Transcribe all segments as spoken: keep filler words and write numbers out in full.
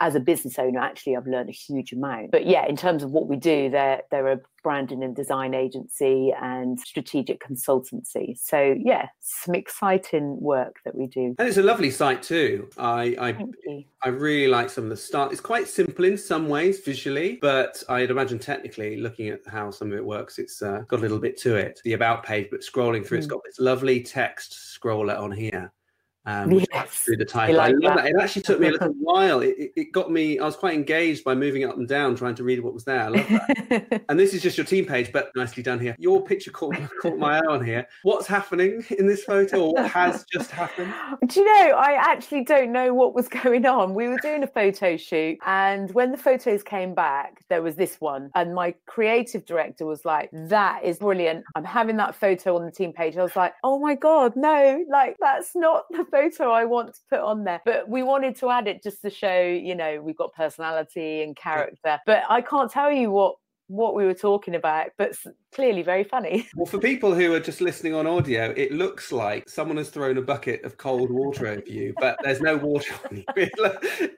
As a business owner, actually, I've learned a huge amount. But yeah, in terms of what we do, they're, they're a branding and design agency and strategic consultancy. So yeah, some exciting work that we do. And it's a lovely site too. I I, Thank you. I really like some of the stuff. It's quite simple in some ways visually, but I'd imagine technically, looking at how some of it works, it's uh, got a little bit to it. The about page, but scrolling through, mm. it's got this lovely text scroller on here. Um, yes. Through the title. Like I love that. It actually took me a little while. It, it, it got me, I was quite engaged by moving up and down, trying to read what was there. I love that. And this is just your team page, but nicely done here. Your picture caught, caught my eye on here. What's happening in this photo, or what has just happened? Do you know, I actually don't know what was going on. We were doing a photo shoot, and when the photos came back, there was this one. And my creative director was like, that is brilliant. I'm having that photo on the team page. I was like, oh my God, no, like that's not the photo I want to put on there. But we wanted to add it just to show, you know, we've got personality and character. But I can't tell you what what we were talking about, but clearly very funny. Well, for people who are just listening on audio, it looks like someone has thrown a bucket of cold water over you, but there's no water on you.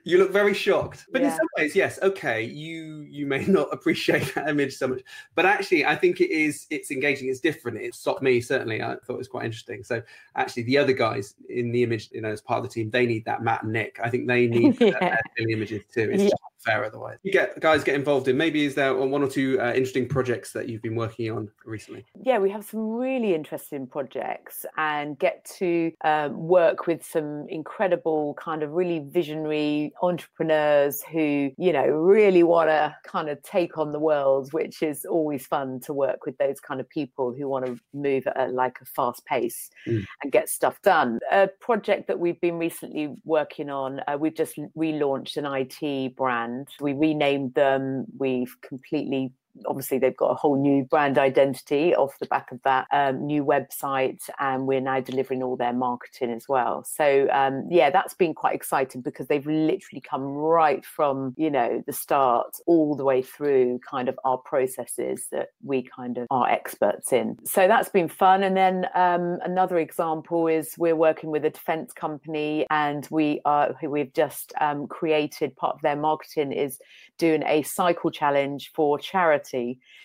You look very shocked. But yeah, in some ways, yes, okay, you you may not appreciate that image so much, but actually I think it is, it's engaging, it's different. It stopped me, certainly. I thought it was quite interesting. So actually the other guys in the image, you know, as part of the team, they need that. Matt and Nick, I think they need yeah. that in the images too. It's yeah. just fair otherwise. You get guys get involved in, maybe is there one or two uh, interesting projects that you've been working on recently? Yeah, we have some really interesting projects and get to um, work with some incredible kind of really visionary entrepreneurs who, you know, really want to kind of take on the world, which is always fun to work with those kind of people who want to move at a, like a fast pace mm. and get stuff done. A project that we've been recently working on, uh, we've just relaunched an I T brand. We renamed them. We've completely Obviously, they've got a whole new brand identity off the back of that um, new website, and we're now delivering all their marketing as well. So, um, yeah, that's been quite exciting because they've literally come right from, you know, the start all the way through kind of our processes that we kind of are experts in. So that's been fun. And then um, another example is we're working with a defence company, and we are we've just um, created, part of their marketing is doing a cycle challenge for charity.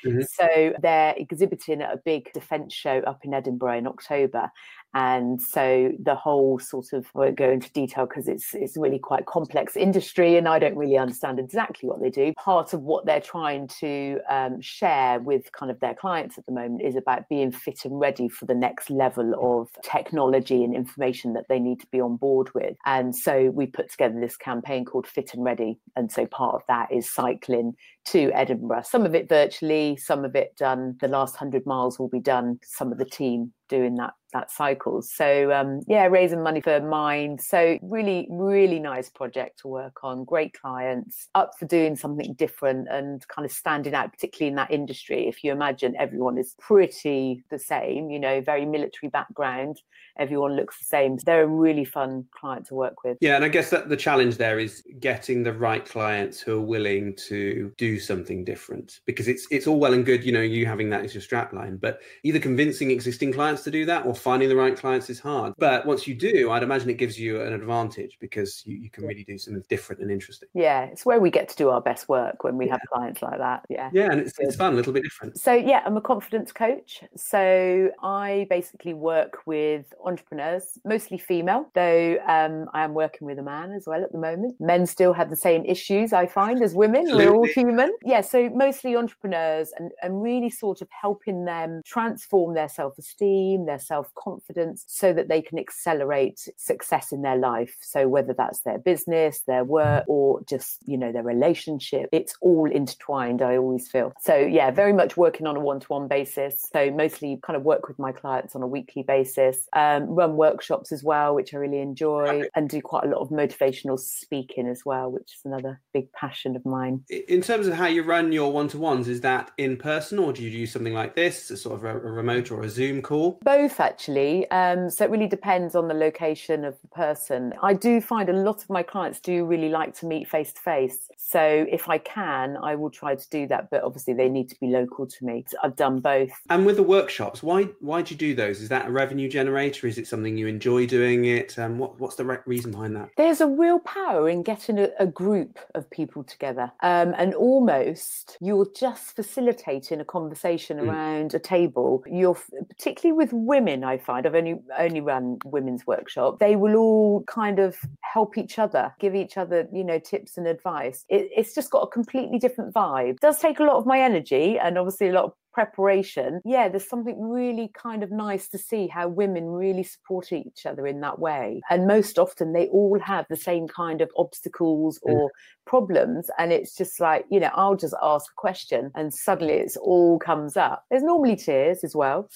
Mm-hmm. So they're exhibiting at a big defence show up in Edinburgh in October. And so the whole sort of, I won't go into detail because it's it's really quite complex industry and I don't really understand exactly what they do. Part of what they're trying to um, share with kind of their clients at the moment is about being fit and ready for the next level of technology and information that they need to be on board with. And so we put together this campaign called Fit and Ready. And so part of that is cycling to Edinburgh. Some of it virtually, some of it done. The last hundred miles will be done. Some of the team doing that that cycle. So um yeah, raising money for mine. So really, really nice project to work on. Great clients, up for doing something different and kind of standing out, particularly in that industry. If you imagine, everyone is pretty the same, you know, very military background. Everyone looks the same. So they're a really fun client to work with. Yeah, and I guess that the challenge there is getting the right clients who are willing to do something different, because it's it's all well and good, you know, you having that as your strapline, but either convincing existing clients to do that or finding the right clients is hard. But once you do, I'd imagine it gives you an advantage because you, you can really do something different and interesting. Yeah, it's where we get to do our best work when we yeah. have clients like that. Yeah, yeah, and it's, it's fun, a little bit different. So yeah, I'm a confidence coach. So I basically work with entrepreneurs, mostly female, though um, I am working with a man as well at the moment. Men still have the same issues, I find, as women. Absolutely. We're all human. Yeah, so mostly entrepreneurs and, and really sort of helping them transform their self-esteem, their self confidence so that they can accelerate success in their life. So whether that's their business, their work, or just, you know, their relationship, it's all intertwined, I always feel. So yeah, very much working on a one-to-one basis. So mostly kind of work with my clients on a weekly basis, um, run workshops as well, which I really enjoy, and do quite a lot of motivational speaking as well, which is another big passion of mine. In terms of how you run your one-to-ones, is that in person or do you do something like this, a sort of a, a remote or a Zoom call? people? Both, actually. Um, so it really depends on the location of the person. I do find a lot of my clients do really like to meet face to face. So if I can, I will try to do that. But obviously they need to be local to me. I've done both. And with the workshops, why why do you do those? Is that a revenue generator? Is it something you enjoy doing it? Um, what, what's the re- reason behind that? There's a real power in getting a, a group of people together. Um, and almost you're just facilitating a conversation mm. around a table. You're particularly with women, I find, I've only only run women's workshops. They will all kind of help each other, give each other, you know, tips and advice. It, it's just got a completely different vibe. It does take a lot of my energy and obviously a lot of preparation. Yeah, there's something really kind of nice to see how women really support each other in that way. And most often they all have the same kind of obstacles or mm. problems. And it's just like, you know, I'll just ask a question and suddenly it's all comes up. There's normally tears as well.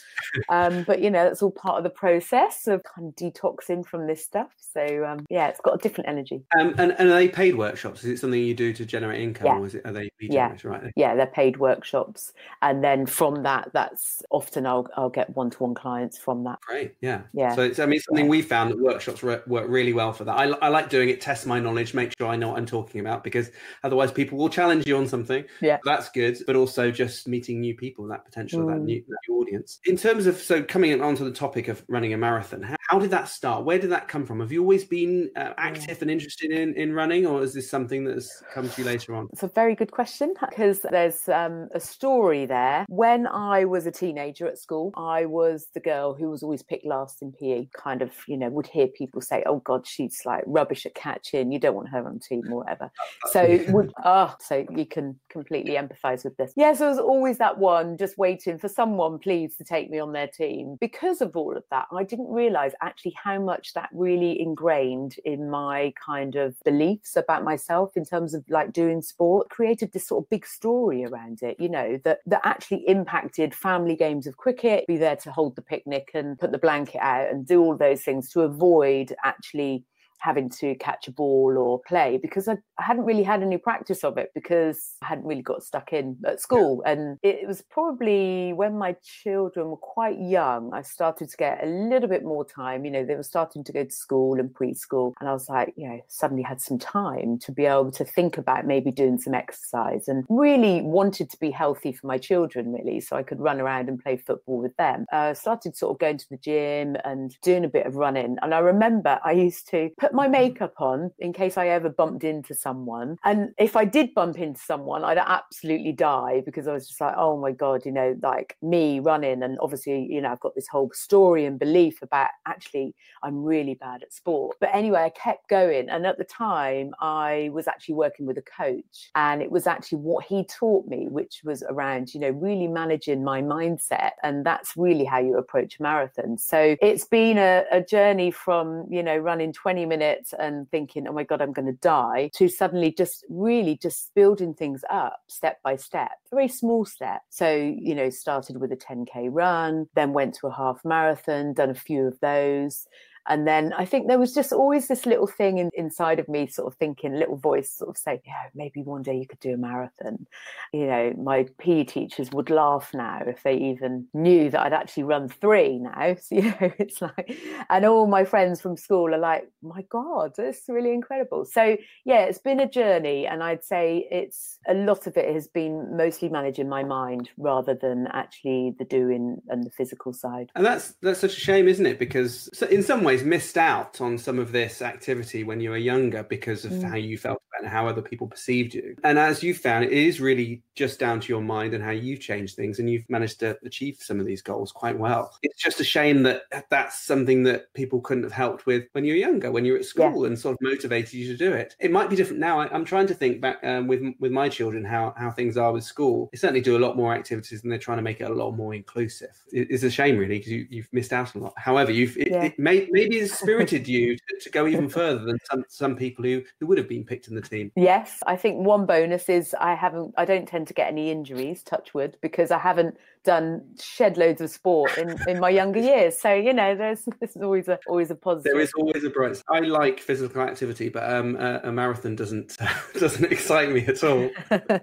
Um, but, you know, that's all part of the process of kind of detoxing from this stuff. So, um, yeah, it's got a different energy. Um, and, and are they paid workshops? Is it something you do to generate income? Yeah. Or is it, are they yeah. right? Yeah, they're paid workshops. And then from that, that's often I'll I'll get one-to-one clients from that. Great, yeah, yeah. So it's, I mean, it's something yeah. we found that workshops re- work really well for that. I, I like doing it, test my knowledge, make sure I know what I'm talking about, because otherwise people will challenge you on something. Yeah, so that's good. But also just meeting new people, that potential, mm. that, new, that new audience. In terms of so coming onto the topic of running a marathon, how, how did that start? Where did that come from? Have you always been uh, active and interested in in running, or is this something that has come to you later on? It's a very good question, because there's um, a story there. When I was a teenager at school, I was the girl who was always picked last in P E, kind of, you know, would hear people say, oh God, she's like rubbish at catching, you don't want her on team or whatever. So would, oh, so you can completely empathise with this. Yes, yeah, so I was always that one just waiting for someone, please, to take me on their team. Because of all of that, I didn't realise actually how much that really ingrained in my kind of beliefs about myself in terms of like doing sport, created this sort of big story around it, you know, that, that actually impacted family games of cricket, be there to hold the picnic and put the blanket out and do all those things to avoid actually having to catch a ball or play, because I, I hadn't really had any practice of it, because I hadn't really got stuck in at school. And it, it was probably when my children were quite young, I started to get a little bit more time. You know, they were starting to go to school and preschool. And I was like, you know, suddenly had some time to be able to think about maybe doing some exercise, and really wanted to be healthy for my children, really, so I could run around and play football with them. I uh, started sort of going to the gym and doing a bit of running. And I remember I used to put my makeup on in case I ever bumped into someone. And if I did bump into someone, I'd absolutely die, because I was just like, oh my God, you know, like me running. And obviously, you know, I've got this whole story and belief about actually I'm really bad at sport. But anyway, I kept going. And at the time I was actually working with a coach, and it was actually what he taught me, which was around, you know, really managing my mindset. And that's really how you approach a marathon. So it's been a, a journey from, you know, running twenty minutes and thinking, oh my God, I'm going to die, to suddenly just really just building things up step by step, very small step. So, you know, started with a ten K run, then went to a half marathon, done a few of those. And then I think there was just always this little thing in, inside of me sort of thinking, little voice sort of saying, yeah, maybe one day you could do a marathon. You know, my P E teachers would laugh now if they even knew that I'd actually run three now. So, you know, it's like, and all my friends from school are like, my God, that's really incredible. So, yeah, it's been a journey. And I'd say it's a lot of it has been mostly managing my mind rather than actually the doing and the physical side. And that's that's such a shame, isn't it? Because in some ways, missed out on some of this activity when you were younger because of mm. how you felt and how other people perceived you. And as you found, it is really just down to your mind and how you've changed things, and you've managed to achieve some of these goals quite well. It's just a shame that that's something that people couldn't have helped with when you were younger, when you were at school, yeah. and sort of motivated you to do it. It might be different now. I, I'm trying to think back um, with with my children how, how things are with school. They certainly do a lot more activities, and they're trying to make it a lot more inclusive. It, it's a shame, really, because you, you've missed out a lot. However, you've it, yeah. it made me maybe inspirited you to, to go even further than some, some people who, who would have been picked in the team. Yes, I think one bonus is I haven't, I don't tend to get any injuries, touch wood, because I haven't done shed loads of sport in, in my younger years. So, you know, there's, there's always a always a positive. There is always a bright. I like physical activity, but um, a, a marathon doesn't doesn't excite me at all.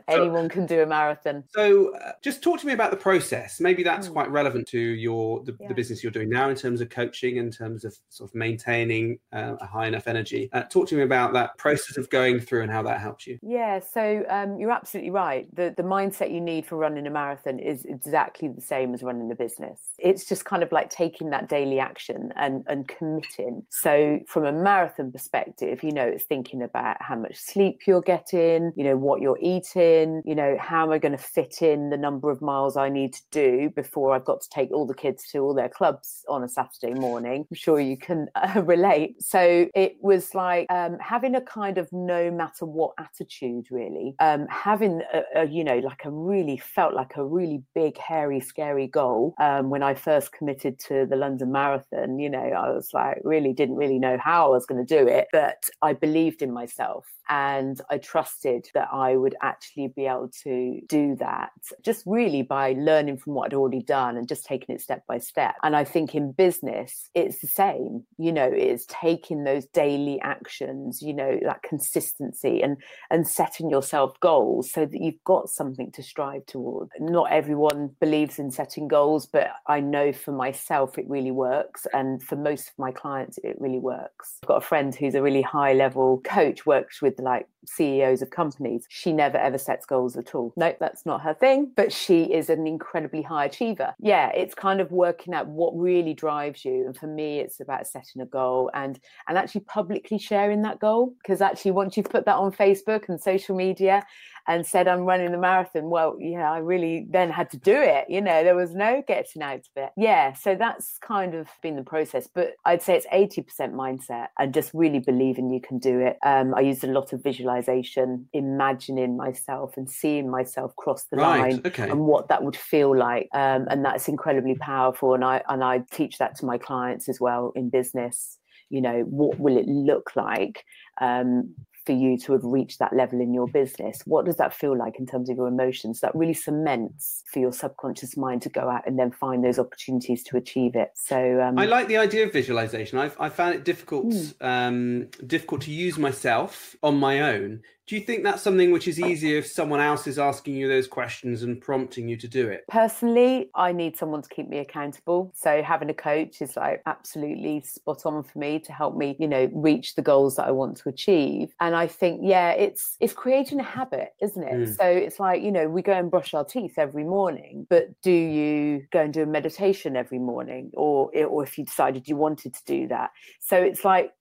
Anyone so, can do a marathon. So uh, just talk to me about the process. Maybe that's mm. quite relevant to your the, yeah. the business you're doing now in terms of coaching, in terms of sort of maintaining uh, a high enough energy. Uh, talk to me about that process of going through and how that helps you. Yeah, so um, you're absolutely right. The, the mindset you need for running a marathon is exactly the same as running a business. It's just kind of like taking that daily action and, and committing. So from a marathon perspective, you know, it's thinking about how much sleep you're getting, you know, what you're eating, you know, how am I going to fit in the number of miles I need to do before I've got to take all the kids to all their clubs on a Saturday morning. I'm sure you can uh, relate. So it was like um, having a kind of no matter what attitude, really, um, having, a, a, you know, like a really felt like a really big, hairy, scary goal. Um, when I first committed to the London Marathon, you know, I was like, really didn't really know how I was going to do it, but I believed in myself. And I trusted that I would actually be able to do that, just really by learning from what I'd already done and just taking it step by step. And I think in business, it's the same, you know, it's taking those daily actions, you know, that consistency and, and setting yourself goals so that you've got something to strive toward. Not everyone believes in setting goals, but I know for myself, it really works. And for most of my clients, it really works. I've got a friend who's a really high level coach, works with like C E Os of companies. She never ever sets goals at all. No, that's not her thing, but she is an incredibly high achiever. Yeah, it's kind of working out what really drives you. And for me, it's about setting a goal and and actually publicly sharing that goal. Because actually, once you've put that on Facebook and social media and said, I'm running the marathon, well, yeah, I really then had to do it. You know, there was no getting out of it. Yeah, so that's kind of been the process. But I'd say it's eighty percent mindset and just really believing you can do it. Um, I used a lot of visualization, imagining myself and seeing myself cross the right, line okay. and what that would feel like. Um, and that's incredibly powerful. And I and I teach that to my clients as well in business. You know, what will it look like um, for you to have reached that level in your business? What does that feel like in terms of your emotions? That really cements for your subconscious mind to go out and then find those opportunities to achieve it. So um, I like the idea of visualization. I've, I found it difficult, mm. um, difficult to use myself on my own. Do you think that's something which is easier if someone else is asking you those questions and prompting you to do it? Personally, I need someone to keep me accountable. So having a coach is like absolutely spot on for me to help me, you know, reach the goals that I want to achieve. And I think, yeah, it's it's creating a habit, isn't it? Mm. So it's like, you know, we go and brush our teeth every morning, but do you go and do a meditation every morning? Or, or if you decided you wanted to do that. So it's like,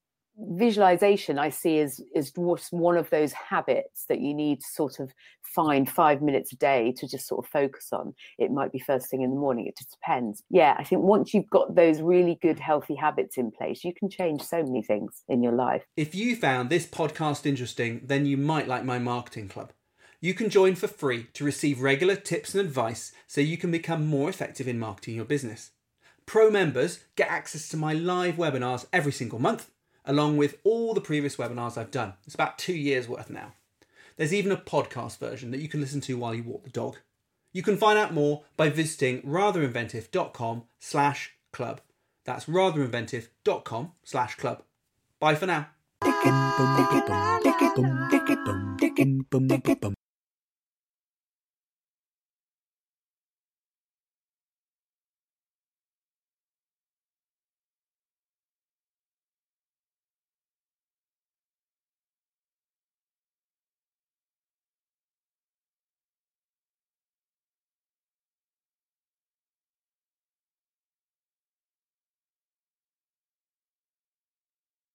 visualization I see is is one of those habits that you need to sort of find five minutes a day to just sort of focus on. It might be first thing in the morning. It just depends. Yeah, I think once you've got those really good healthy habits in place, you can change so many things in your life. If you found this podcast interesting, then you might like my marketing club. You can join for free to receive regular tips and advice so you can become more effective in marketing your business. Pro members get access to my live webinars every single month, along with all the previous webinars I've done. It's about two years worth now. There's even a podcast version that you can listen to while you walk the dog. You can find out more by visiting ratherinventive.com slash club. That's ratherinventive.com slash club. Bye for now.